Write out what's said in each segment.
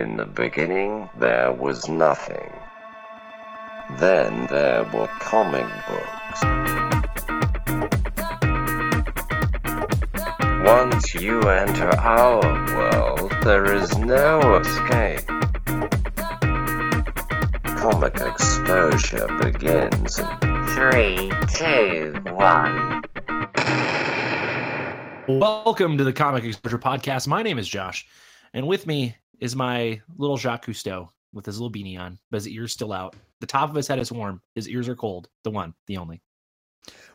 In the beginning, there was nothing. Then there were comic books. Once you enter our world, there is no escape. Comic exposure begins in 3, 2, 1. Welcome to the Comic Exposure Podcast. My name is Josh, and with me is my little Jacques Cousteau with his little beanie on, but his ear's still out. The top of his head is warm. His ears are cold. The one, the only.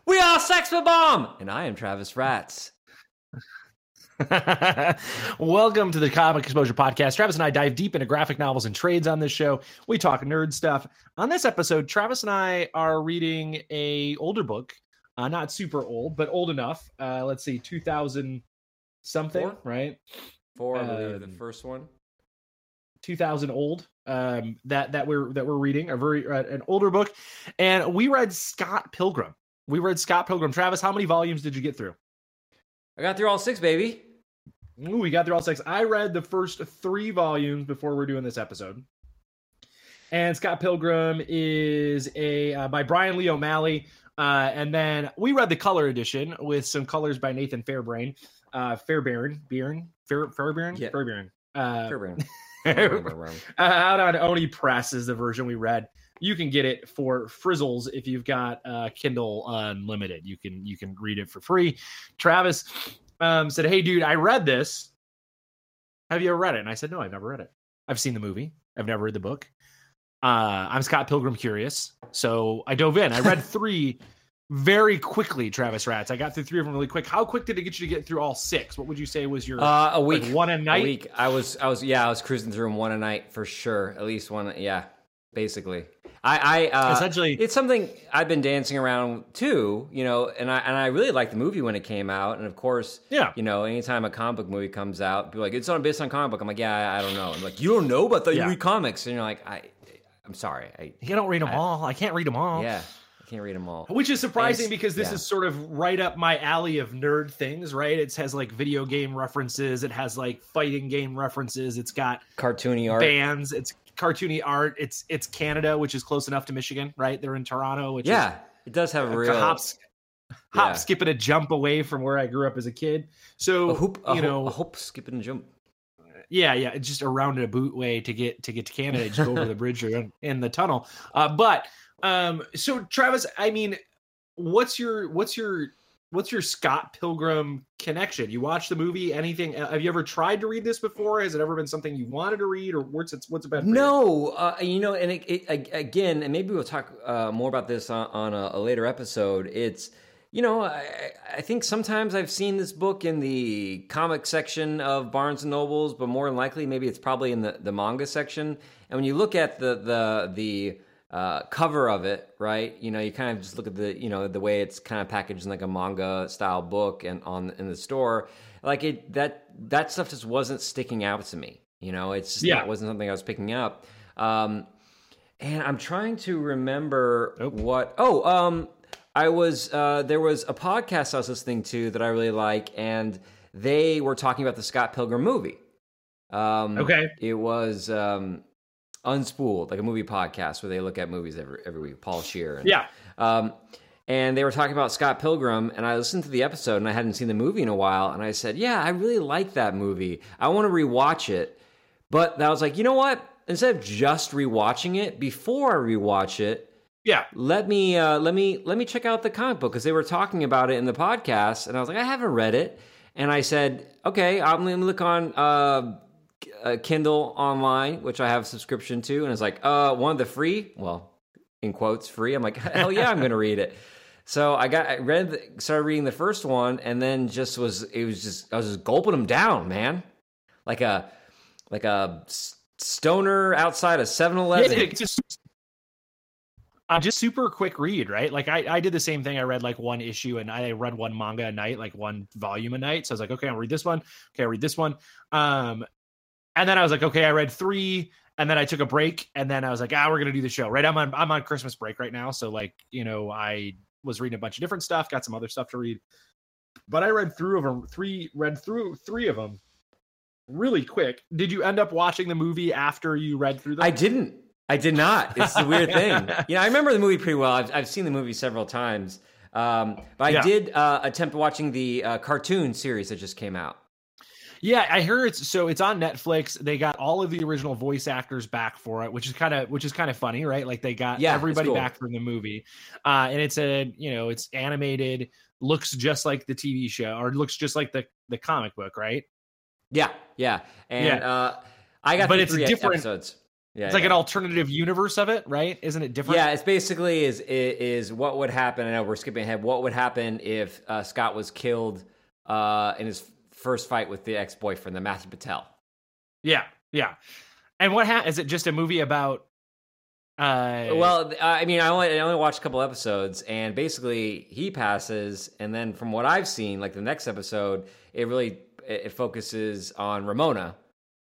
We are Sex for Bomb! And I am Travis Ratz. Welcome to the Comic Exposure Podcast. Travis and I dive deep into graphic novels and trades on this show. We talk nerd stuff. On this episode, Travis and I are reading an older book. Not super old, but old enough. Let's see, 2000-something, right? Four, I believe, the first one. 2000 old that we're reading an older book, and we read Scott Pilgrim. Travis, how many volumes did you get through? I got through all 6, baby. Ooh, we got through all 6. I read the first 3 volumes before we're doing this episode. And Scott Pilgrim is by Bryan Lee O'Malley, and then we read the color edition with some colors by Nathan Fairbairn. Fairbairn. Out on Oni Press is the version we read. You can get it for frizzles if you've got Kindle Unlimited. You can read it for free. Travis said, "Hey, dude, I read this. Have you ever read it?" And I said, "No, I've never read it. I've seen the movie. I've never read the book. I'm Scott Pilgrim curious, so I dove in. I read 3 very quickly, Travis Ratz. I got through 3 of them really quick. How quick did it get you to get through all 6? What would you say was your a week, like one a night? A week. I was cruising through them one a night for sure. At least one, yeah. Basically, I essentially, it's something I've been dancing around too, you know. And I really liked the movie when it came out, and of course, yeah, you know, anytime a comic book movie comes out, people are like, it's not based on comic book. I'm like, yeah, I don't know. I'm like, you don't know, but you read comics, and you're like, I'm sorry, you don't read them all. I can't read them all. Yeah. Can't read them all, which is surprising because this is sort of right up my alley of nerd things, right? It has like video game references, it has like fighting game references, it's got cartoony art, bands, it's cartoony art, it's Canada, which is close enough to Michigan, right? They're in Toronto, which is, it does have a real hop, skip, and a jump away from where I grew up as a kid. So a hoop, skip, and a jump. Yeah, just around a boot way to get to Canada, just go over the bridge or in the tunnel. So Travis, I mean, what's your Scott Pilgrim connection? You watched the movie, anything? Have you ever tried to read this before? Has it ever been something you wanted to read, or what's it about? No, you know, and it again, and maybe we'll talk more about this on a later episode. It's, you know, I think sometimes I've seen this book in the comic section of Barnes and Nobles, but more than likely, maybe it's probably in the manga section. And when you look at the cover of it, right? You know, you kind of just look at the, you know, the way it's kind of packaged in like a manga style book and in the store, like it, that stuff just wasn't sticking out to me. You know, it's just, that wasn't something I was picking up. And I'm trying to remember I was, there was a podcast I was listening to that I really like, and they were talking about the Scott Pilgrim movie. It was, Unspooled, like a movie podcast where they look at movies every week. Paul Scheer. And they were talking about Scott Pilgrim, and I listened to the episode, and I hadn't seen the movie in a while, and I said, yeah, I really like that movie. I want to rewatch it. But I was like, you know what? Instead of just rewatching it, before I rewatch it, let me check out the comic book, because they were talking about it in the podcast, and I was like, I haven't read it. And I said, okay, I'm going to look on Kindle online, which I have a subscription to, and it's like one of the free, well, in quotes, free. I'm like, hell yeah, I'm gonna read it. So I started reading the first one, and then I was just gulping them down, man, like a stoner outside of 7-Eleven. Just super quick read, right? Like I did the same thing. I read like one issue, and I read one manga a night, like one volume a night. So I was like, okay, I'll read this one. Okay, I'll read this one. And then I was like, okay, I read 3, and then I took a break, and then I was like, we're gonna do the show, right? I'm on Christmas break right now, so like, you know, I was reading a bunch of different stuff, got some other stuff to read, but I read through of them, three of them really quick, did you end up watching the movie after you read through them? I did not. It's the weird thing. You know, I remember the movie pretty well. I've seen the movie several times. But I did attempt watching the cartoon series that just came out. Yeah, I heard it's on Netflix. They got all of the original voice actors back for it, which is kind of funny, right? Like they got everybody back from the movie. And it's animated, looks just like the TV show, or looks just like the comic book, right? Yeah. And I got the three episodes. Yeah, it's like an alternative universe of it, right? Isn't it different? Yeah, it's basically is what would happen. I know we're skipping ahead. What would happen if Scott was killed in his first fight with the ex-boyfriend, the Matthew Patel? Yeah. And what is it just a movie about? Well, I mean, I only watched a couple episodes, and basically he passes, and then from what I've seen, like the next episode, it focuses on Ramona.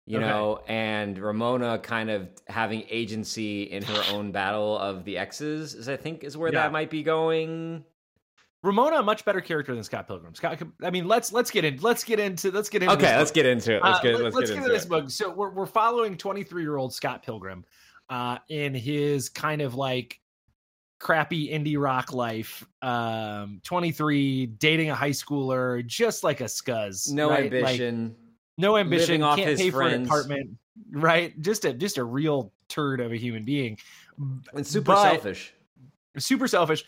You know, and Ramona kind of having agency in her own battle of the exes is, I think, is where that might be going. Ramona, a much better character than Scott Pilgrim. Scott, I mean, let's get into okay, let's get into it. Let's get into this book. So we're following 23-year-old Scott Pilgrim in his kind of like crappy indie rock life, 23, dating a high schooler, just like a scuzz. No ambition. Like, no ambition, off can't his pay friends. For an apartment, right? Just a real turd of a human being. And selfish. Super selfish,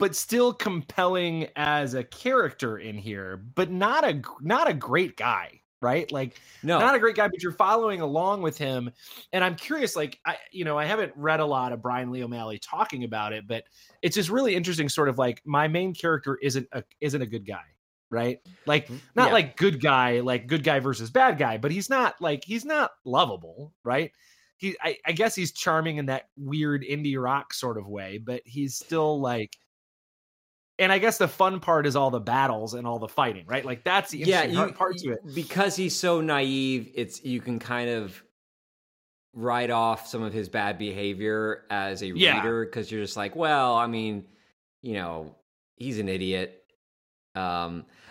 but still compelling as a character in here, but not a great guy, right? Like, not a great guy, but you're following along with him. And I'm curious, like, I haven't read a lot of Bryan Lee O'Malley talking about it, but it's just really interesting, sort of like my main character isn't a good guy. Right? Like not like good guy versus bad guy, but he's not lovable. Right. I guess he's charming in that weird indie rock sort of way, but he's still like, and I guess the fun part is all the battles and all the fighting, right? Like that's the interesting part to it. Because he's so naive, you can kind of write off some of his bad behavior as a reader. 'Cause you're just like, well, I mean, you know, he's an idiot.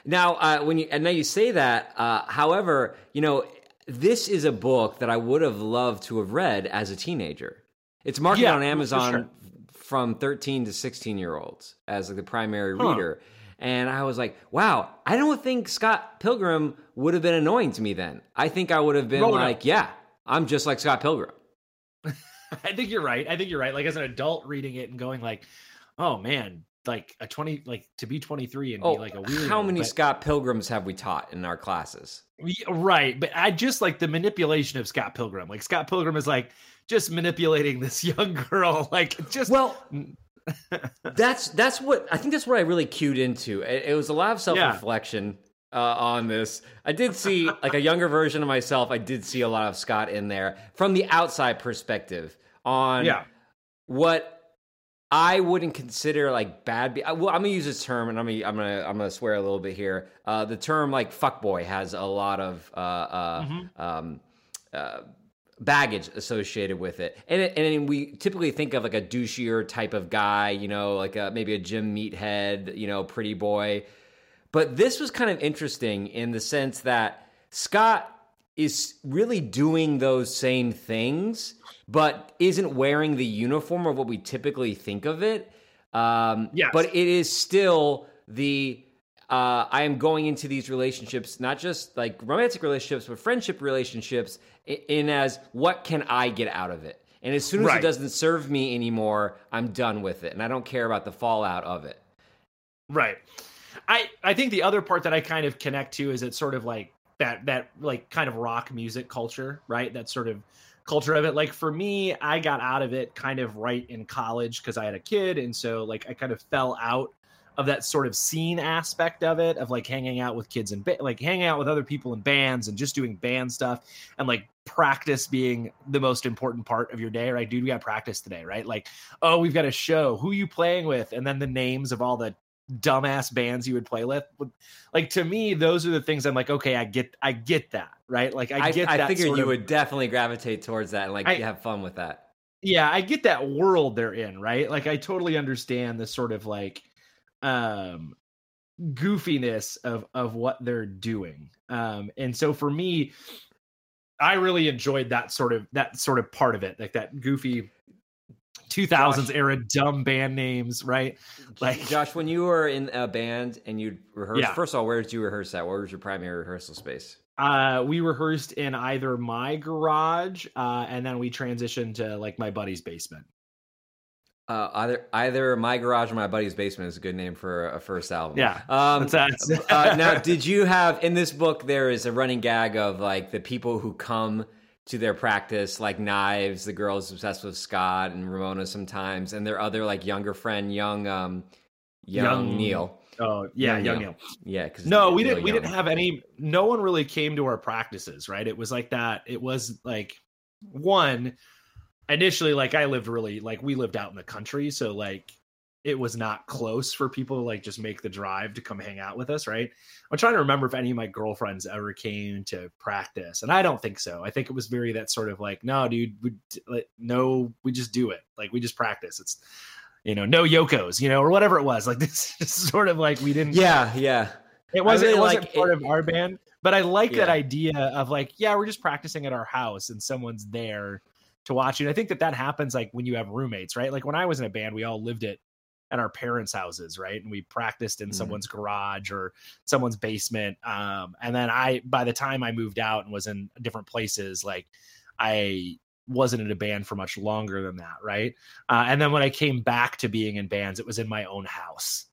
Now you say that, however, you know, this is a book that I would have loved to have read as a teenager. It's marketed on Amazon from 13 to 16-year-olds as like the primary reader. And I was like, wow, I don't think Scott Pilgrim would have been annoying to me then. I think I would have been I'm just like Scott Pilgrim. I think you're right. Like as an adult reading it and going like, oh man, like a 20, like to be 23 and be like a weird. How many Scott Pilgrims have we taught in our classes? Right. But I just like the manipulation of Scott Pilgrim. Like Scott Pilgrim is like just manipulating this young girl. Like just, well, that's what I think. That's what I really cued into. It was a lot of self-reflection on this. I did see like a younger version of myself. I did see a lot of Scott in there from the outside perspective on what I wouldn't consider like bad. Well, I'm gonna use this term, and I'm gonna swear a little bit here. The term like fuckboy has a lot of baggage associated with it, and we typically think of like a douchier type of guy, you know, like maybe a gym meathead, you know, pretty boy. But this was kind of interesting in the sense that Scott is really doing those same things, but isn't wearing the uniform of what we typically think of it. But it is still the, I am going into these relationships, not just like romantic relationships, but friendship relationships in as what can I get out of it? And as soon as it doesn't serve me anymore, I'm done with it. And I don't care about the fallout of it. Right. I think the other part that I kind of connect to is it's sort of like, that like kind of rock music culture, right? That sort of culture of it. Like for me, I got out of it kind of right in college because I had a kid. And so like, I kind of fell out of that sort of scene aspect of it, of like hanging out with kids and like hanging out with other people in bands and just doing band stuff and like practice being the most important part of your day, right? Dude, we got practice today, right? Like, oh, we've got a show. Who are you playing with? And then the names of all the dumbass bands you would play with. Like to me, those are the things I'm like, okay, I get that, right? Like I figure you would definitely gravitate towards that and like have fun with that. Yeah, I get that world they're in, right? Like I totally understand this sort of like goofiness of what they're doing. And so for me, I really enjoyed that sort of part of it, like that goofy 2000s era dumb band names, right? Like Josh, when you were in a band and you'd rehearse, first of all, where did you rehearse at? Where was your primary rehearsal space? We rehearsed in either my garage, and then we transitioned to like my buddy's basement. Either my garage or my buddy's basement is a good name for a first album. Yeah. Now, did you have in this book? There is a running gag of like the people who come to their practice, like Knives, the girl's obsessed with Scott and Ramona sometimes, and their other like younger friend, young Neil. Oh yeah, young Neil. Yeah, because no, we didn't have any. No one really came to our practices, right? It was like that. It was like one. Initially, like we lived out in the country, so like it was not close for people to like just make the drive to come hang out with us, right? I'm trying to remember if any of my girlfriends ever came to practice, and I don't think so. I think it was very that sort of like, no, dude, we just do it, like we just practice. It's no Yokos, or whatever it was. Like this is sort of like we didn't. Yeah. It wasn't part of our band, but I like that idea of like, yeah, we're just practicing at our house and someone's there to watch you. And I think that happens like when you have roommates, right? Like when I was in a band, we all lived at our parents' houses, right? And we practiced in someone's garage or someone's basement. And then by the time I moved out and was in different places, like I wasn't in a band for much longer than that, right? And then when I came back to being in bands, it was in my own house.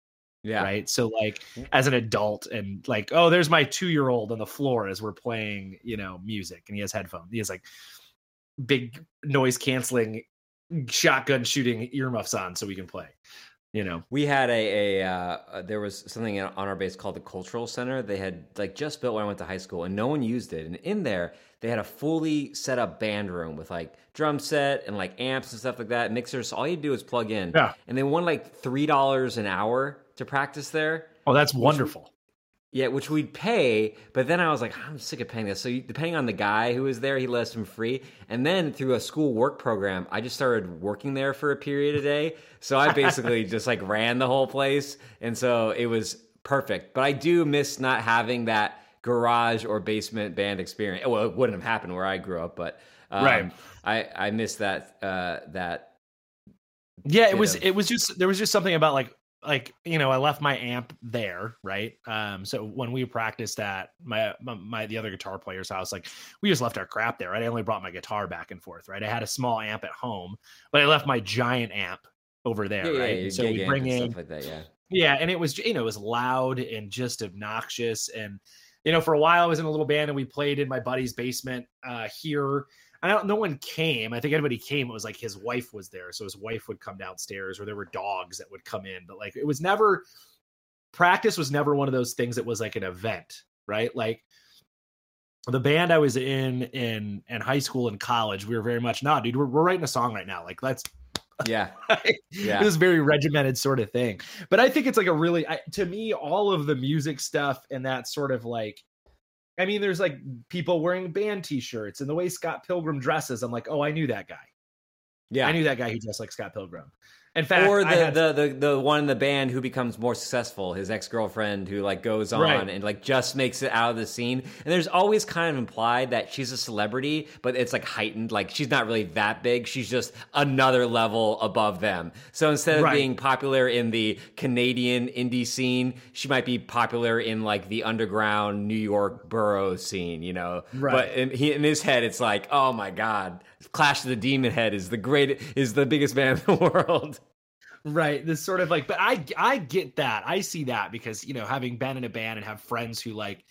Yeah. Right. So like as an adult and like, oh, there's my 2-year-old on the floor as we're playing, music, and he has headphones. He has like big noise canceling shotgun shooting earmuffs on so we can play. We had there was something on our base called the Cultural Center. They had like just built when I went to high school and no one used it. And in there they had a fully set up band room with like drum set and like amps and stuff like that, mixers. So all you do is plug in. Yeah. And they won like $3 an hour to practice there. Oh, that's wonderful. Yeah, which we'd pay, but then I was like, I'm sick of paying this. So depending on the guy who was there, he let us him free. And then through a school work program, I just started working there for a period a day. So I basically just like ran the whole place. And so it was perfect. But I do miss not having that garage or basement band experience. Well, it wouldn't have happened where I grew up, but right. I miss that. Yeah, there was just something about like, I left my amp there. Right. So when we practiced at the other guitar player's house, like we just left our crap there. Right? I only brought my guitar back and forth. Right. I had a small amp at home, but I left my giant amp over there. Yeah, right. Yeah, so we bring in stuff like that. Yeah. Yeah. And it was, it was loud and just obnoxious. And, for a while I was in a little band and we played in my buddy's basement here. No one came. I think anybody came. It was like his wife was there. So his wife would come downstairs or there were dogs that would come in. But like, practice was never one of those things that was like an event, right? Like the band I was in high school and college, we were very much, nah, dude, we're writing a song right now. Like let's. Yeah. Yeah. It was very regimented sort of thing. But I think it's like to me, all of the music stuff and that sort of like, I mean, there's like people wearing band t-shirts and the way Scott Pilgrim dresses. I'm like, oh, I knew that guy. Yeah. I knew that guy who dressed like Scott Pilgrim. In fact, or the one in the band who becomes more successful, his ex-girlfriend who like goes on and like just makes it out of the scene. And there's always kind of implied that she's a celebrity, but it's like heightened. Like she's not really that big. She's just another level above them. So instead of being popular in the Canadian indie scene, she might be popular in like the underground New York borough scene, Right. But in his head, it's like, oh my God, Clash of the Demon Head is the biggest band in the world. Right. This sort of like, but I get that. I see that because, having been in a band and have friends who like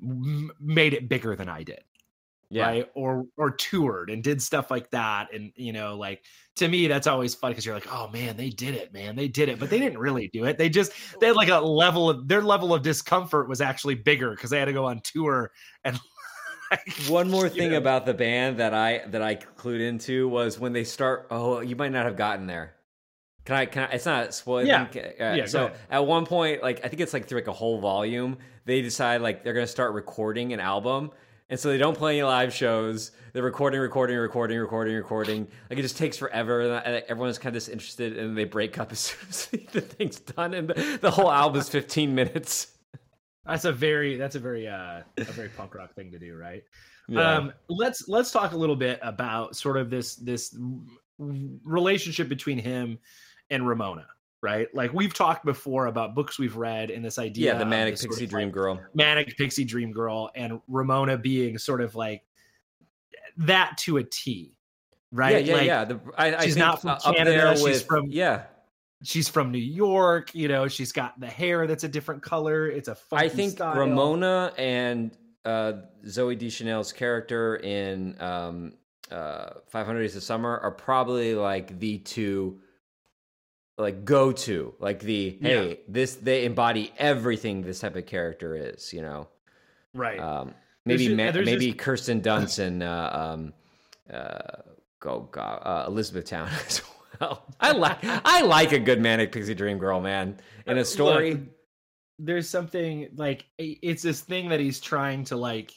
made it bigger than I did. Yeah. Right? Or toured and did stuff like that. And, like, to me, that's always fun because you're like, oh man, they did it, man. They did it, but they didn't really do it. They had like a level of, their level of discomfort was actually bigger because they had to go on tour and one more thing about the band that I clued into was when they start, oh, you might not have gotten there. Can I, it's not a spoiler. Yeah. So at one point, like, I think it's like through like a whole volume, they decide like they're going to start recording an album And so they don't play any live shows. They're recording. Like, it just takes forever. And everyone's kind of disinterested, and they break up as soon as the thing's done. And the whole album is 15 minutes. That's a very punk rock thing to do, right? Yeah. Let's talk a little bit about sort of this relationship between him and Ramona, right? Like, we've talked before about books we've read and this idea, the Manic Pixie Dream Girl, and Ramona being sort of like that to a T, right? Yeah. She's not from Canada. She's from New York, you know, she's got the hair that's a different color. It's a funky style. Ramona and Zoe Deschanel's character in 500 Days of Summer are probably like the two, like, go to, like, the they embody everything this type of character is, you know, right? Maybe just... Kirsten Dunst and Elizabethtown as well. I like a good Manic Pixie Dream Girl, man, in a story. Look, there's something like, it's this thing that he's trying to like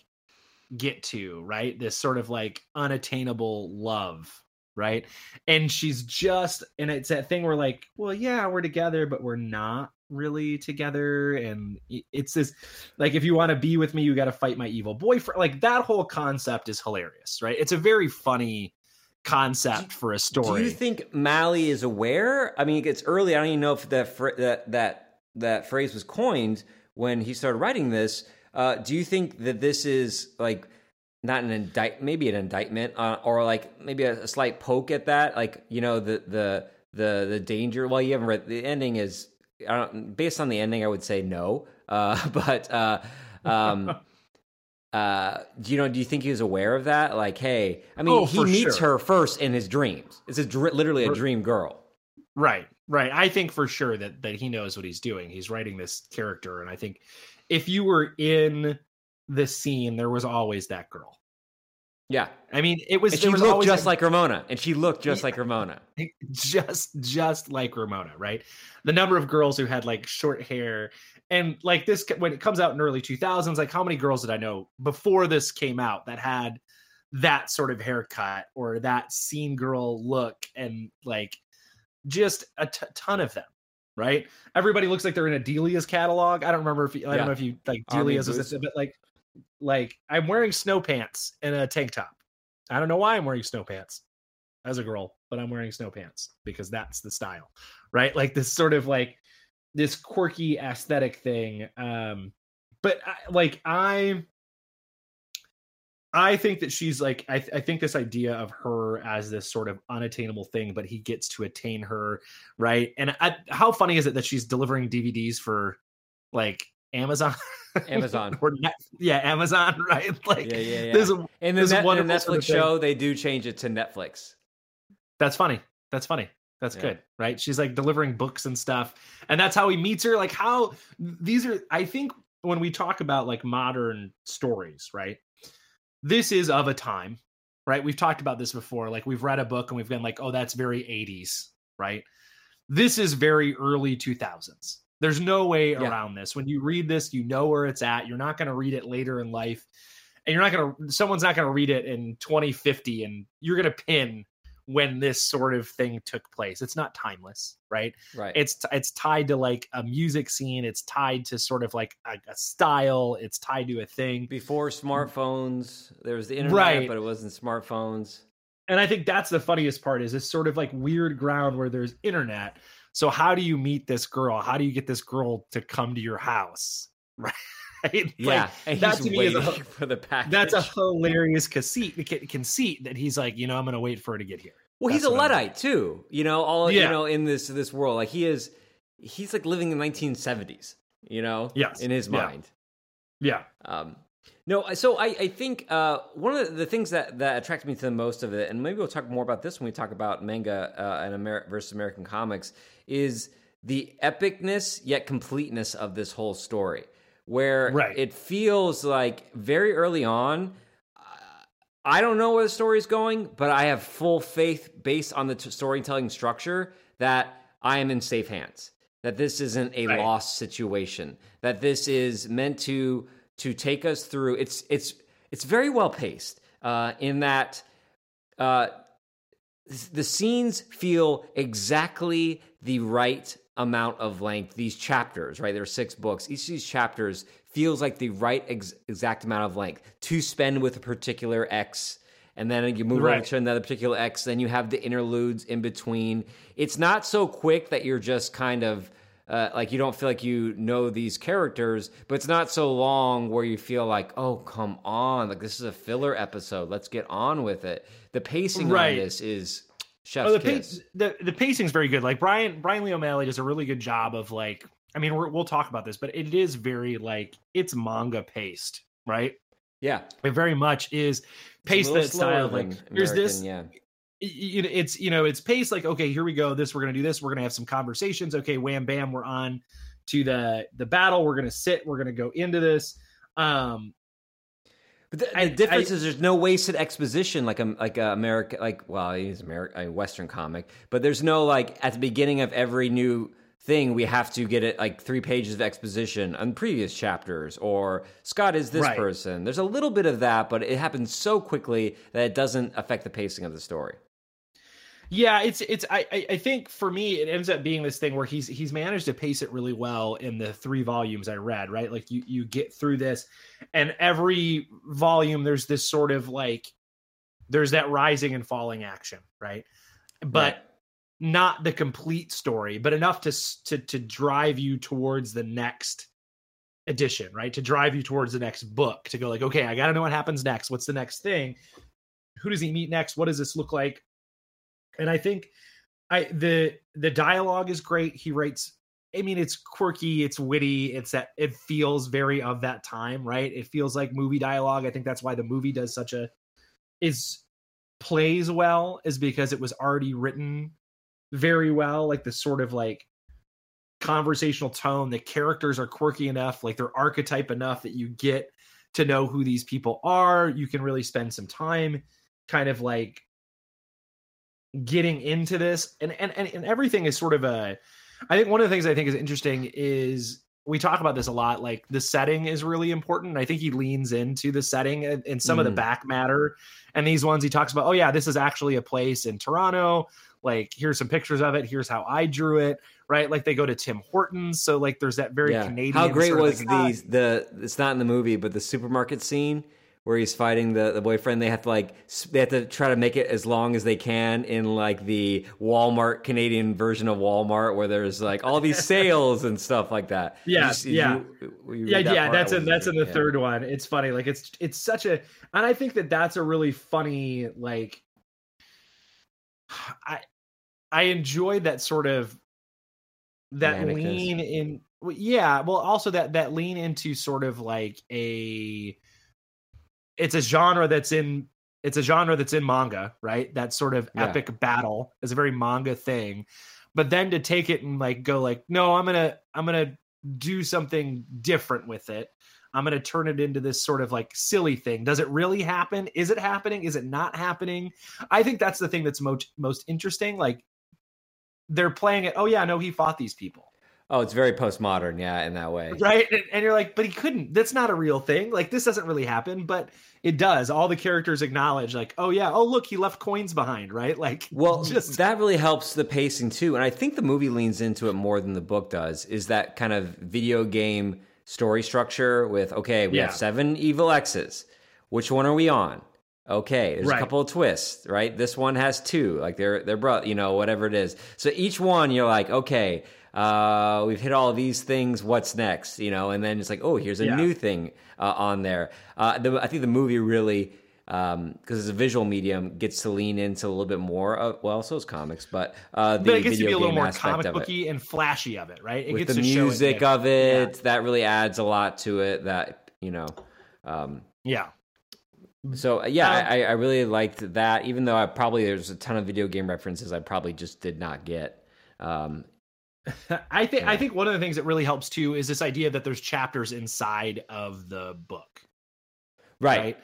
get to, right? This sort of like unattainable love, right? And she's just, and it's that thing where like, well, yeah, we're together, but we're not really together. And it's this like, if you want to be with me, you got to fight my evil boyfriend. Like, that whole concept is hilarious, right? It's a very funny concept for a story. Do you think Malley is aware? I mean, it's early. I don't even know if that phrase was coined when he started writing this. Do you think that this is like not an indictment, maybe an indictment, or like maybe a slight poke at that? Like, you know, the danger. Well, you haven't read the ending. Based on the ending, I would say no. Do you think he was aware of that? Like, hey, I mean, he meets her first in his dreams. It's literally a dream girl. Right. I think for sure that he knows what he's doing. He's writing this character. And I think if you were in the scene, there was always that girl. Yeah. I mean, it was, and she looked just like Ramona, and she looked just like Ramona, just like Ramona. Right. The number of girls who had like short hair and like this, when it comes out in early 2000s, like how many girls did I know before this came out that had that sort of haircut or that scene girl look, and like just a ton of them. Right. Everybody looks like they're in a Delia's catalog. I don't remember I don't know if you like Delia's was a bit like I'm wearing snow pants and a tank top. I don't know why I'm wearing snow pants as a girl, but I'm wearing snow pants because that's the style, right? Like this sort of like this quirky aesthetic thing. But I think that she's like, I think this idea of her as this sort of unattainable thing, but he gets to attain her. Right. And how funny is it that she's delivering DVDs for like Amazon or Amazon, right? Like yeah. In the Netflix show, they do change it to Netflix. That's funny. That's good, right? She's like delivering books and stuff, and that's how he meets her. Like how these are, I think, when we talk about like modern stories, right? This is of a time, right? We've talked about this before. Like we've read a book and we've been like, oh, that's very 80s, right? This is very early 2000s. There's no way around this. When you read this, you know where it's at. You're not going to read it later in life, and someone's not going to read it in 2050, and you're going to pin when this sort of thing took place. It's not timeless, right? Right. It's tied to like a music scene. It's tied to sort of like a style. It's tied to a thing. Before smartphones, there was the internet, but it wasn't smartphones. And I think that's the funniest part is this sort of like weird ground where there's internet. So how do you meet this girl? How do you get this girl to come to your house? Right. Yeah. Like, that to me is for the package. That's a hilarious conceit that he's like, you know, I'm going to wait for her to get here. Well, that's he's a Luddite too, you know, in this world, like he's like living in the 1970s, you know, in his mind. Yeah. No. So I think one of the things that attracted me to the most of it, and maybe we'll talk more about this when we talk about manga and versus American comics, is the epicness yet completeness of this whole story, where it feels like very early on, I don't know where the story is going, but I have full faith based on the storytelling structure that I am in safe hands, that this isn't a lost situation, that this is meant to take us through. It's It's very well paced in that the scenes feel exactly the right amount of length. These chapters, right? There are 6 books. Each of these chapters feels like the right exact amount of length to spend with a particular X. And then you move right to another particular X. Then you have the interludes in between. It's not so quick that you're just kind of like you don't feel like you know these characters, but it's not so long where you feel like, oh, come on. Like, this is a filler episode. Let's get on with it. The pacing on this is chef's kiss. The pacing's very good. Like, Bryan Lee O'Malley does a really good job of, like, I mean, we'll talk about this, but it is very, like, it's manga paced, right? Yeah, it very much is paced that style. Like, American, here's this. Yeah, it's, you know, it's paced like, okay, here we go. This, we're gonna do this. We're gonna have some conversations. Okay, wham bam, we're on to the battle. We're gonna sit. We're gonna go into this. But the difference is there's no wasted exposition like a America, like, well, he's American, a Western comic, but there's no, like, at the beginning of every new thing we have to get it like 3 pages of exposition on previous chapters, or Scott is this person. There's a little bit of that, but it happens so quickly that it doesn't affect the pacing of the story. Yeah, it's I think for me it ends up being this thing where he's managed to pace it really well in the 3 volumes I read, right? Like, you get through this, and every volume there's this sort of, like, there's that rising and falling action, right? But not the complete story, but enough to drive you towards the next edition, right? To drive you towards the next book, to go like, okay, I got to know what happens next. What's the next thing? Who does he meet next? What does this look like? And I think the dialogue is great. He writes, I mean, it's quirky, it's witty, it's that, it feels very of that time, right? It feels like movie dialogue. I think that's why the movie does such a, is plays well, is because it was already written very well. Like, the sort of, like, conversational tone, the characters are quirky enough, like, they're archetype enough that you get to know who these people are. You can really spend some time kind of, like, getting into this, and everything is sort of a, I think one of the things I think is interesting is, we talk about this a lot, like, the setting is really important. I think he leans into the setting and some of the back matter, and these ones he talks about, oh yeah, this is actually a place in Toronto. Like, here's some pictures of it. Here's how I drew it, right? Like, they go to Tim Hortons. So, like, there's that very Canadian. How great was it's not in the movie, but the supermarket scene where he's fighting the boyfriend. They have to, like, they have to try to make it as long as they can in, like, the Walmart, Canadian version of Walmart, where there's, like, all these sales and stuff like that. Yeah. You that's in the third one. It's funny. Like, it's such a, and I think that's a really funny, like, I enjoyed that sort of lean in. Yeah. Well, also that lean into sort of like it's a genre that's in manga, right? That sort of epic battle is a very manga thing, but then to take it and, like, go like, no, I'm going to do something different with it. I'm going to turn it into this sort of, like, silly thing. Does it really happen? Is it happening? Is it not happening? I think that's the thing that's most interesting. Like, they're playing it. Oh yeah, no, he fought these people. Oh, it's very postmodern. Yeah. In that way. Right. And you're like, but he couldn't, that's not a real thing. Like, this doesn't really happen, but it does. All the characters acknowledge, like, oh yeah. Oh, look, he left coins behind. Right. Like, well, that really helps the pacing too. And I think the movie leans into it more than the book does, is that kind of video game story structure with, okay, we have 7 evil X's. Which one are we on? Okay, there's a couple of twists, right? This one has 2, like they're bro, you know, whatever it is. So each one you're like, okay, we've hit all of these things. What's next? You know, and then it's like, oh, here's a new thing on there. I think the movie really, because it's a visual medium, gets to lean into a little bit more of, well, so is comics, but it gets to be a little more comic booky and flashy of it, right? It gets the music of it that really adds a lot to it. That, you know, So I really liked that. Even though there's a ton of video game references I probably just did not get. I think one of the things that really helps too is this idea that there's chapters inside of the book, right?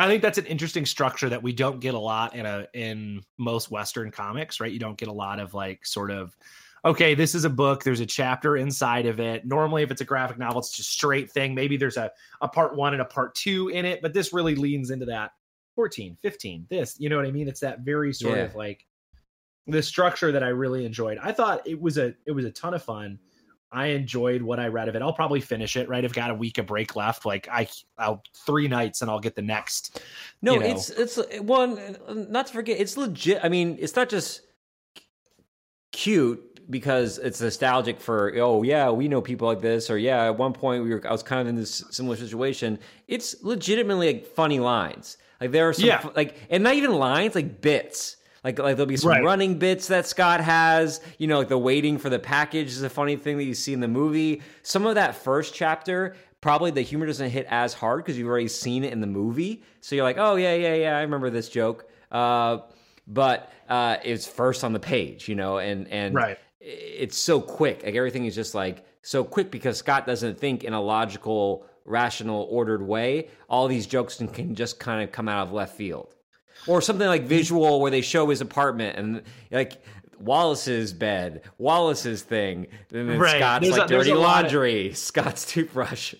I think that's an interesting structure that we don't get a lot in most Western comics, right? You don't get a lot of, like, sort of okay, this is a book. There's a chapter inside of it. Normally, if it's a graphic novel, it's just straight thing. Maybe there's a part one and a part two in it, but this really leans into that 14, 15, this, you know what I mean? It's that very sort of like the structure that I really enjoyed. I thought it was a ton of fun. I enjoyed what I read of it. I'll probably finish it, right? I've got a week of break left. Like I'll 3 nights and I'll get the next. No, you know. It's one, not to forget, it's legit. I mean, it's not just cute because it's nostalgic for, oh yeah, we know people like this, or yeah, at one point I was kind of in this similar situation. It's legitimately like funny lines. Like there are some like, and not even lines, like bits. Like there'll be some running bits that Scott has, you know, like the waiting for the package is a funny thing that you see in the movie. Some of that first chapter, probably the humor doesn't hit as hard because you've already seen it in the movie. So you're like, oh yeah, I remember this joke. But it's first on the page, you know, and it's so quick. Like everything is just like so quick because Scott doesn't think in a logical, rational, ordered way. All these jokes can just kind of come out of left field. Or something like visual where they show his apartment and like Wallace's bed, Wallace's thing, and then Scott's like dirty laundry, Scott's toothbrush.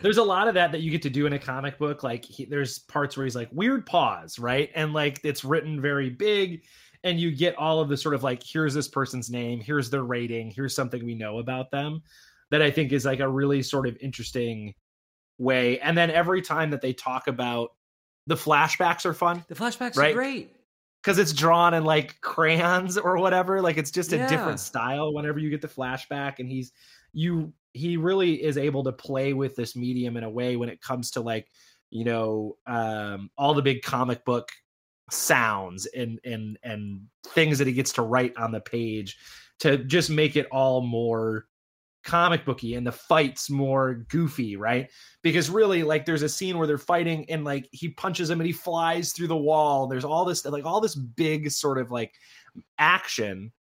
There's a lot of that you get to do in a comic book. Like there's parts where he's like weird pause, right? And like it's written very big and you get all of the sort of like, here's this person's name, here's their rating, here's something we know about them that I think is like a really sort of interesting way. And then every time that they talk about the flashbacks are fun. The flashbacks are great. Because it's drawn in like crayons or whatever. Like it's just a different style whenever you get the flashback. And he really is able to play with this medium in a way when it comes to like, you know, all the big comic book sounds and things that he gets to write on the page to just make it all more comic booky and the fights more goofy, right? Because really, like, there's a scene where they're fighting and like he punches him and he flies through the wall. There's all this like big sort of like action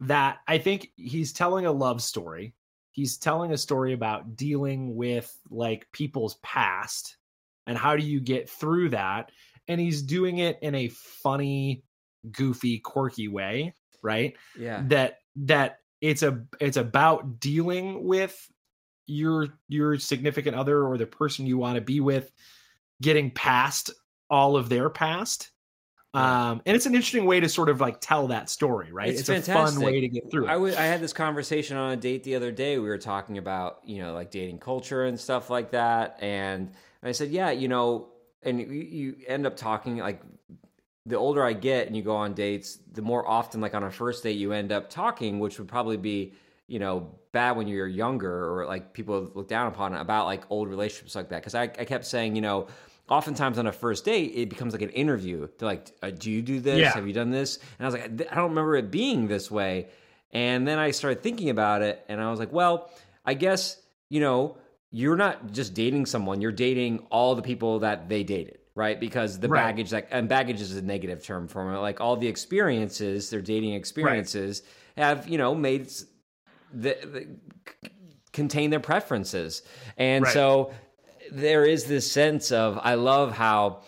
that I think he's telling a love story. He's telling a story about dealing with like people's past and how do you get through that, and he's doing it in a funny, goofy, quirky way, right? Yeah. That it's about dealing with your significant other or the person you want to be with, getting past all of their past. And it's an interesting way to sort of like tell that story, right? It's fantastic. A fun way to get through it. I had this conversation on a date the other day. We were talking about, you know, like dating culture and stuff like that. And I said, yeah, you know, and you end up talking like, the older I get and you go on dates, the more often, like on a first date, you end up talking, which would probably be, you know, bad when you're younger or like people look down upon it, about like old relationships like that. Cause I kept saying, you know, oftentimes on a first date, it becomes like an interview. They're like, do you do this? Yeah. Have you done this? And I was like, I don't remember it being this way. And then I started thinking about it and I was like, well, I guess, you know, you're not just dating someone, you're dating all the people that they dated. Right? Because the baggage, like, and baggage is a negative term for it. Like all the experiences, their dating experiences have, you know, made contain their preferences. And so there is this sense of, I love how,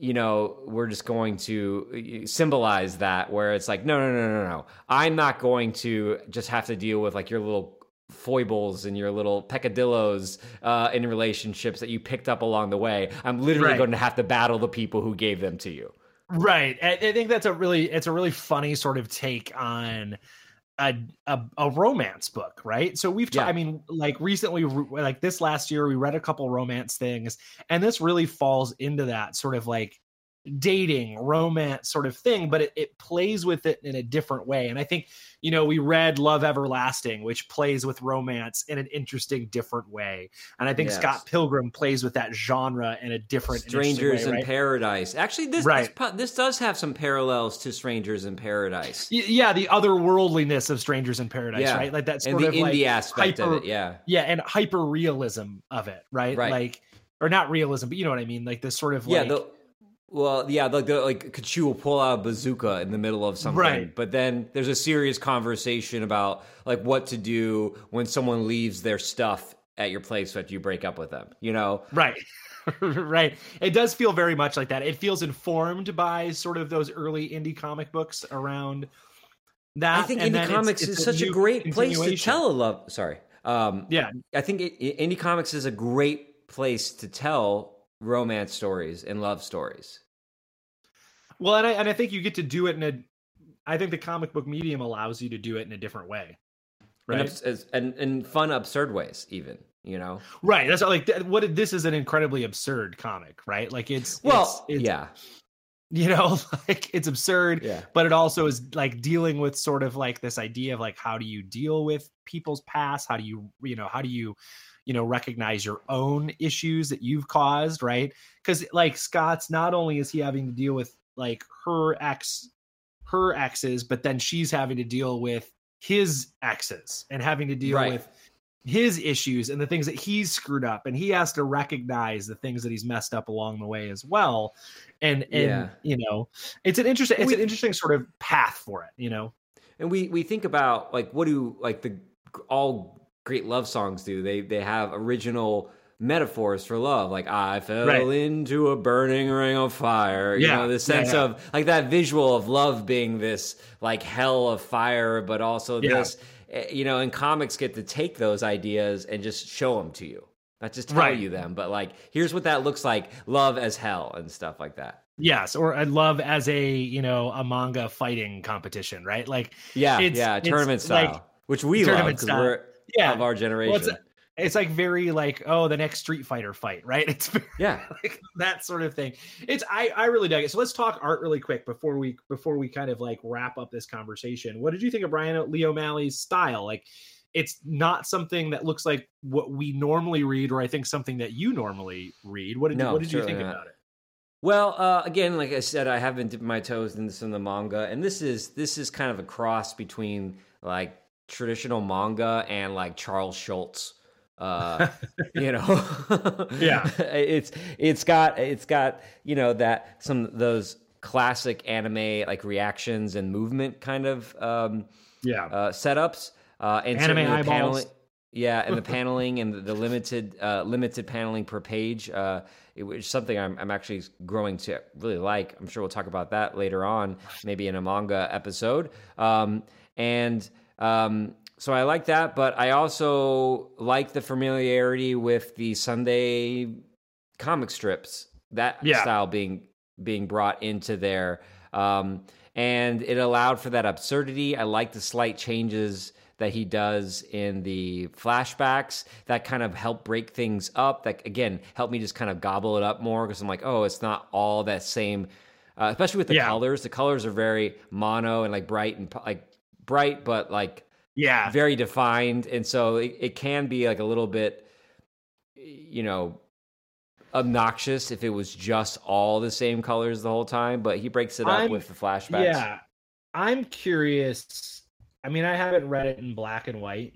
you know, we're just going to symbolize that where it's like, no. I'm not going to just have to deal with like your little foibles and your little peccadillos in relationships that you picked up along the way. I'm literally going to have to battle the people who gave them to you. Right. I think that's a really funny sort of take on a romance book, right? So we've, I mean, like recently, like this last year, we read a couple romance things, and this really falls into that sort of like dating romance sort of thing, but it plays with it in a different way. And I think, you know, we read Love Everlasting, which plays with romance in an interesting, different way. And I think Scott Pilgrim plays with that genre in a different, Strangers in Paradise. Actually, this does have some parallels to Strangers in Paradise. Yeah, the otherworldliness of Strangers in Paradise, right? Like that sort of indie aspect of it, and hyper realism of it, right? Like, or not realism, but you know what I mean, like this sort of like Kachu will pull out a bazooka in the middle of something, but then there's a serious conversation about like what to do when someone leaves their stuff at your place after you break up with them, you know? Right, right. It does feel very much like that. It feels informed by sort of those early indie comic books around that. I think indie comics is such a great place to tell a love. Sorry. I think indie comics is a great place to tell romance stories and love stories. Well, and I think you get to do it in a. I think the comic book medium allows you to do it in a different way, right? And fun, absurd ways, even, you know. Right. That's like what this is an incredibly absurd comic, right? Like yeah. You know, like it's absurd, yeah. But it also is like dealing with sort of like this idea of like, how do you deal with people's past? How do you, recognize your own issues that you've caused, right? Because like Scott's, not only is he having to deal with like her exes, but then she's having to deal with his exes and having to deal with his issues and the things that he's screwed up, and he has to recognize the things that he's messed up along the way as well. And you know, it's an interesting sort of path for it, you know. And we think about like, what do like the all great love songs do? They have original metaphors for love, like I fell into a burning ring of fire, you know, the sense of like that visual of love being this like hell of fire, but also this, you know, and comics get to take those ideas and just show them to you, not just tell you them, but like, here's what that looks like, love as hell and stuff like that. Yes, or I love as a, you know, a manga fighting competition, right? Like it's tournament style, like, which we love because we're of our generation. It's like very like, oh, the next Street Fighter fight, right? It's very, like that sort of thing. I really dug it. So let's talk art really quick before we kind of like wrap up this conversation. What did you think of Bryan Lee O'Malley's style? Like, it's not something that looks like what we normally read, or I think something that you normally read. What did you think about it? Well, again, like I said, I have been dipping my toes into some of the manga, and this is kind of a cross between like traditional manga and like Charles Schultz. You know, it's got, you know, that some of those classic anime like reactions and movement kind of setups, and anime eyeballs. The paneling and the limited paneling per page, which is something I'm actually growing to really like. I'm sure we'll talk about that later on, maybe in a manga episode, so I like that, but I also like the familiarity with the Sunday comic strips, that style being brought into there. And it allowed for that absurdity. I like the slight changes that he does in the flashbacks that kind of help break things up. That, again, helped me just kind of gobble it up more, because I'm like, oh, it's not all that same, especially with the colors. The colors are very mono and like bright, but like, very defined, and so it can be like a little bit, you know, obnoxious if it was just all the same colors the whole time, but he breaks it up with the flashbacks. Yeah, I'm curious. I mean, I haven't read it in black and white,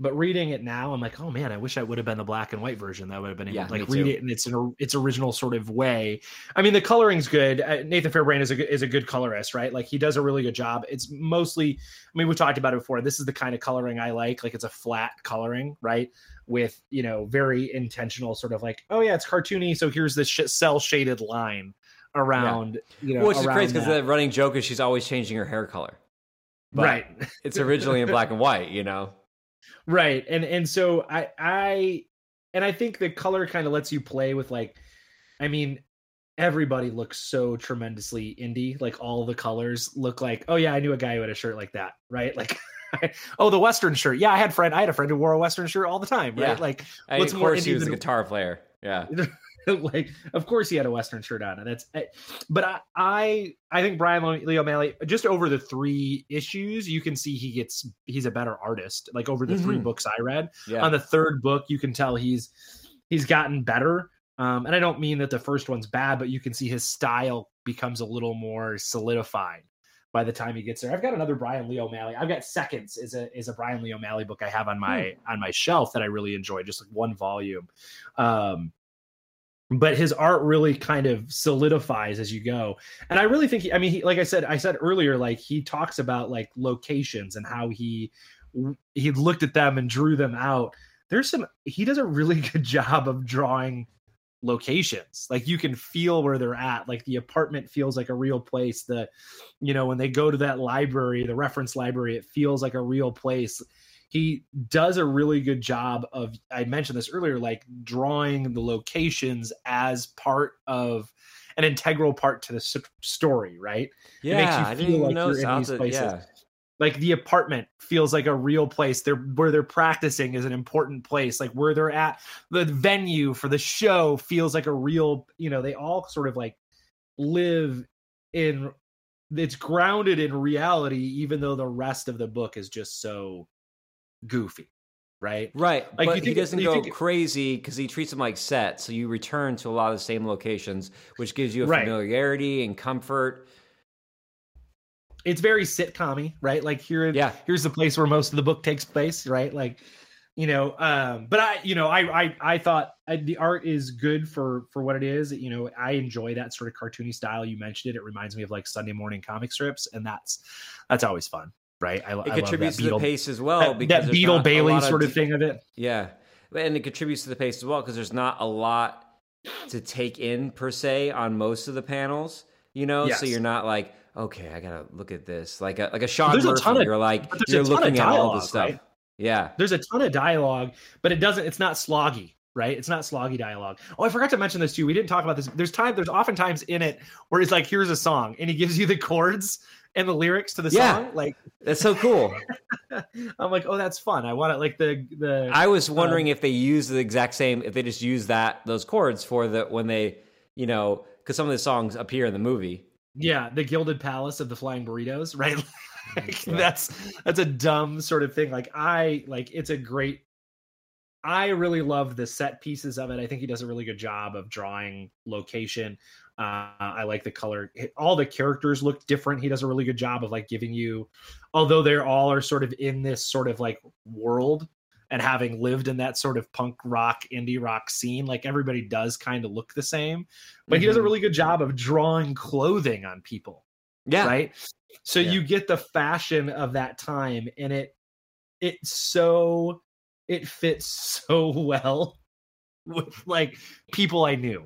but reading it now, I'm like, oh man, I wish I would have been the black and white version. That would have been able to like read it in its original sort of way. I mean, the coloring's good. Nathan Fairbairn is a good colorist, right? Like, he does a really good job. It's mostly, I mean, we talked about it before. This is the kind of coloring I like. Like, it's a flat coloring, right? With, you know, very intentional sort of like, oh yeah, it's cartoony, so here's this cell shaded line around. Yeah. You know, which is crazy because the running joke is she's always changing her hair color. But it's originally in black and white, you know. Right. And so I think the color kind of lets you play with, like, I mean, everybody looks so tremendously indie. Like, all the colors look like, oh yeah, I knew a guy who had a shirt like that. Right. Like, oh, the Western shirt. Yeah. I had a friend who wore a Western shirt all the time. Right. Yeah. Like, what's of course more indie he was a guitar player. Yeah. Like, of course he had a Western shirt on, and I think Bryan Lee O'Malley, just over the three issues, you can see he's a better artist. Like, over the three books I read, on the third book, you can tell he's gotten better. And I don't mean that the first one's bad, but you can see his style becomes a little more solidified by the time he gets there. I've got another Bryan Lee O'Malley. I've got Seconds is a Bryan Lee O'Malley book I have on my shelf that I really enjoy, just like one volume. But his art really kind of solidifies as you go. And I really think, like I said earlier, like, he talks about like locations and how he looked at them and drew them out. He does a really good job of drawing locations. Like you can feel where they're at. Like the apartment feels like a real place. The, you know, when they go to that library, the reference library, it feels like a real place. He does a really good job of, I mentioned this earlier, like drawing the locations as part of an integral part to the story, right? Yeah, it makes you feel I didn't like know you're in these places. Yeah. Like the apartment feels like a real place. Where they're practicing is an important place. Like where they're at, the venue for the show feels like a real, you know, they all sort of like live in, it's grounded in reality, even though the rest of the book is just so goofy, right? Right. Like but he doesn't go crazy because he treats them like set. So you return to a lot of the same locations, which gives you a familiarity and comfort. It's very sitcom-y, right? Like here's the place where most of the book takes place, right? Like, you know, but I thought the art is good for what it is. You know, I enjoy that sort of cartoony style. You mentioned it. It reminds me of like Sunday morning comic strips, and that's always fun, right? It contributes to the pace as well. Because that Beetle Bailey sort of thing of it. Yeah. And it contributes to the pace as well because there's not a lot to take in per se on most of the panels, you know? Yes. So you're not like, okay, I gotta look at this. Like a Sean Murphy, you're like, you're looking at all this stuff. Right? Yeah. There's a ton of dialogue, but it's not sloggy, right? It's not sloggy dialogue. Oh, I forgot to mention this too. We didn't talk about this. There's oftentimes in it where it's like, here's a song, and he gives you the chords and the lyrics to the song. Like that's so cool. I'm like, oh, that's fun. I want it like the I was wondering if they use the exact same, if they just use those chords for when they, you know, because some of the songs appear in the movie. Yeah, the Gilded Palace of the Flying Burritos, right? Like, that's a dumb sort of thing. Like I really love the set pieces of it. I think he does a really good job of drawing location. I like the color. All the characters look different. He does a really good job of like giving you, although they're all are sort of in this sort of like world and having lived in that sort of punk rock, indie rock scene, like everybody does kind of look the same, but he does a really good job of drawing clothing on people. Yeah. Right. So you get the fashion of that time and it fits so well with like people I knew.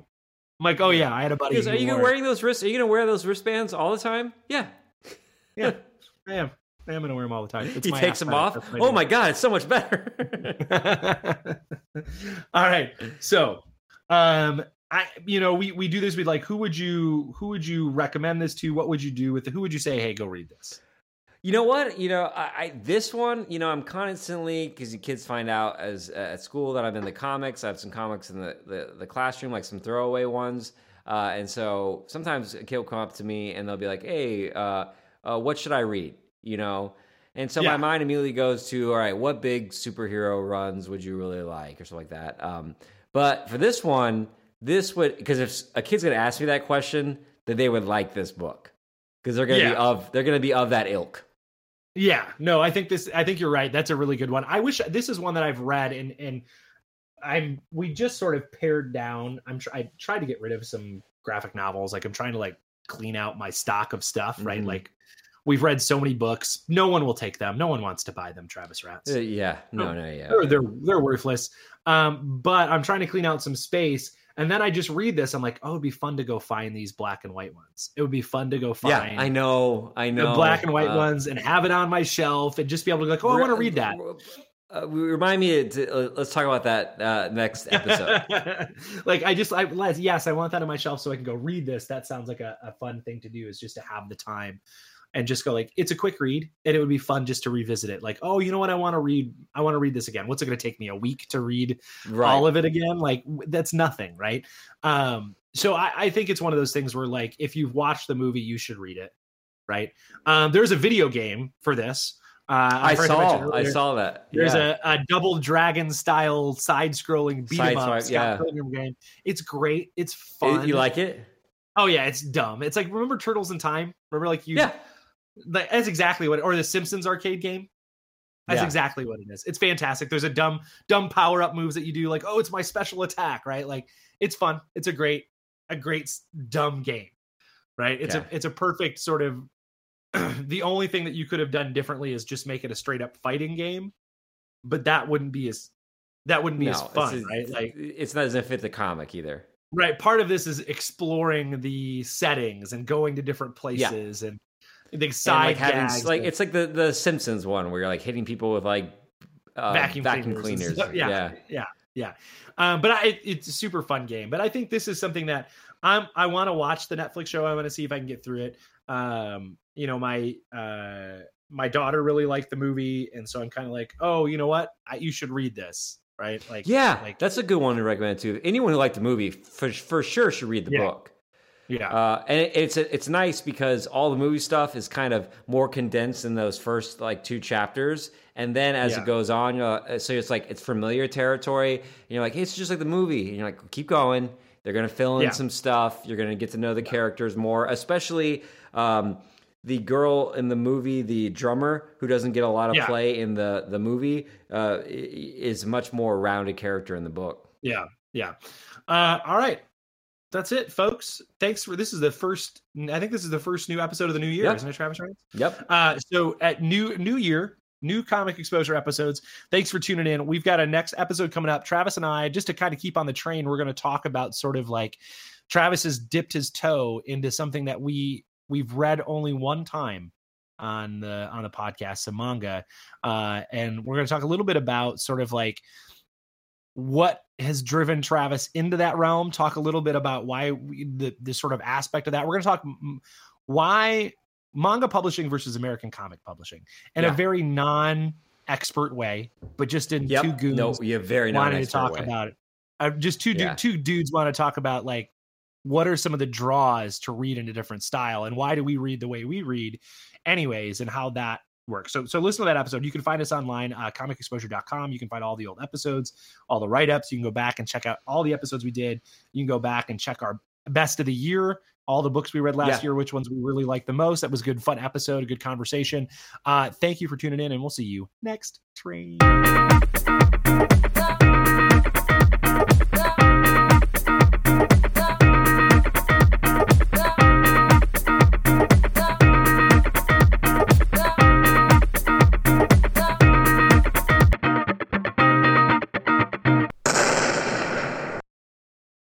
I'm like, oh yeah, I had a buddy. Are you gonna wear those wristbands all the time? Yeah. Yeah, I am gonna wear them all the time. He takes them off. Oh my God, it's so much better. All right. So we do this with like who would you recommend this to? What would you do with who would you say, hey, go read this? You know what? You know, I this one, you know, I'm constantly, because the kids find out as at school that I'm in the comics. I have some comics in the classroom, like some throwaway ones. And so sometimes a kid will come up to me and they'll be like, hey, what should I read? You know? And so my mind immediately goes to, all right, what big superhero runs would you really like? Or something like that. But for this one, because if a kid's going to ask me that question, then they would like this book. Because they're going to be of that ilk. Yeah, no, I think you're right. That's a really good one. This is one that I've read and we just sort of pared down. I tried to get rid of some graphic novels. Like I'm trying to like clean out my stock of stuff, right? Like we've read so many books. No one will take them. No one wants to buy them, Travis Rats. They're worthless. But I'm trying to clean out some space. And then I just read this. I'm like, oh, it'd be fun to go find these black and white ones. It would be fun to go find. Yeah, I know. The black and white ones and have it on my shelf and just be able to be like, oh, I want to read that. Remind me, let's talk about that next episode. Like I want that on my shelf so I can go read this. That sounds like a fun thing to do is just to have the time and just go like, it's a quick read and it would be fun just to revisit it. Like, oh, you know what? I want to read this again. What's it going to take me a week to read all of it again? Like that's nothing. Right. So I think it's one of those things where like, if you've watched the movie, you should read it. Right. There's a video game for this. I saw that. There's a Double Dragon style side-scrolling beat-em-up Scott Pilgrim game. It's great. It's fun. You like it? Oh yeah. It's dumb. It's like, remember Turtles in Time? Remember like that's exactly what, or the Simpsons arcade game. That's exactly what it is. It's fantastic. There's a dumb power-up moves that you do like, oh, it's my special attack, right? Like it's fun. It's a great dumb game, right? It's a perfect sort of, the only thing that you could have done differently is just make it a straight up fighting game, but that wouldn't be as fun, right? Like it's not as if it's a comic either. Right. Part of this is exploring the settings and going to different places and the side and, like, gags. Having, like, it's like the Simpsons one where you're like hitting people with like vacuum cleaners. Yeah. But it's a super fun game. But I think this is something that I want to watch the Netflix show. I want to see if I can get through it. You know, my daughter really liked the movie. And so I'm kind of like, oh, you know what? You should read this. Right. Like, yeah, like, that's a good one to recommend too. Anyone who liked the movie for sure should read the book. Yeah. And it's nice because all the movie stuff is kind of more condensed in those first like two chapters. And then as it goes on, so it's like, it's familiar territory and you're like, hey, it's just like the movie. And you're like, keep going. They're going to fill in some stuff. You're going to get to know the characters more, especially, the girl in the movie, the drummer who doesn't get a lot of play in the movie, is much more rounded character in the book. Yeah. Yeah. All right. That's it, folks. Thanks for, this is the first new episode of the new year. Yep. Isn't it, Travis? Right? Yep. So at new year, new Comic Exposure episodes. Thanks for tuning in. We've got a next episode coming up. Travis and I, just to kind of keep on the train, we're going to talk about sort of like Travis has dipped his toe into something that we've read only one time on the podcast, some manga. And we're going to talk a little bit about sort of like what has driven Travis into that realm. Talk a little bit about why the sort of aspect of that. We're going to talk why manga publishing versus American comic publishing in a very non-expert way, but just in two goons. No, you're very wanting to talk about it. Just two dudes want to talk about like, what are some of the draws to read in a different style and why do we read the way we read anyways and how that works. So listen to that episode. You can find us online, comicexposure.com. You can find all the old episodes, all the write-ups. You can go back and check out all the episodes we did. You can go back and check our best of the year, all the books we read last year, which ones we really liked the most. That was a good, fun episode, a good conversation. Thank you for tuning in and we'll see you next train.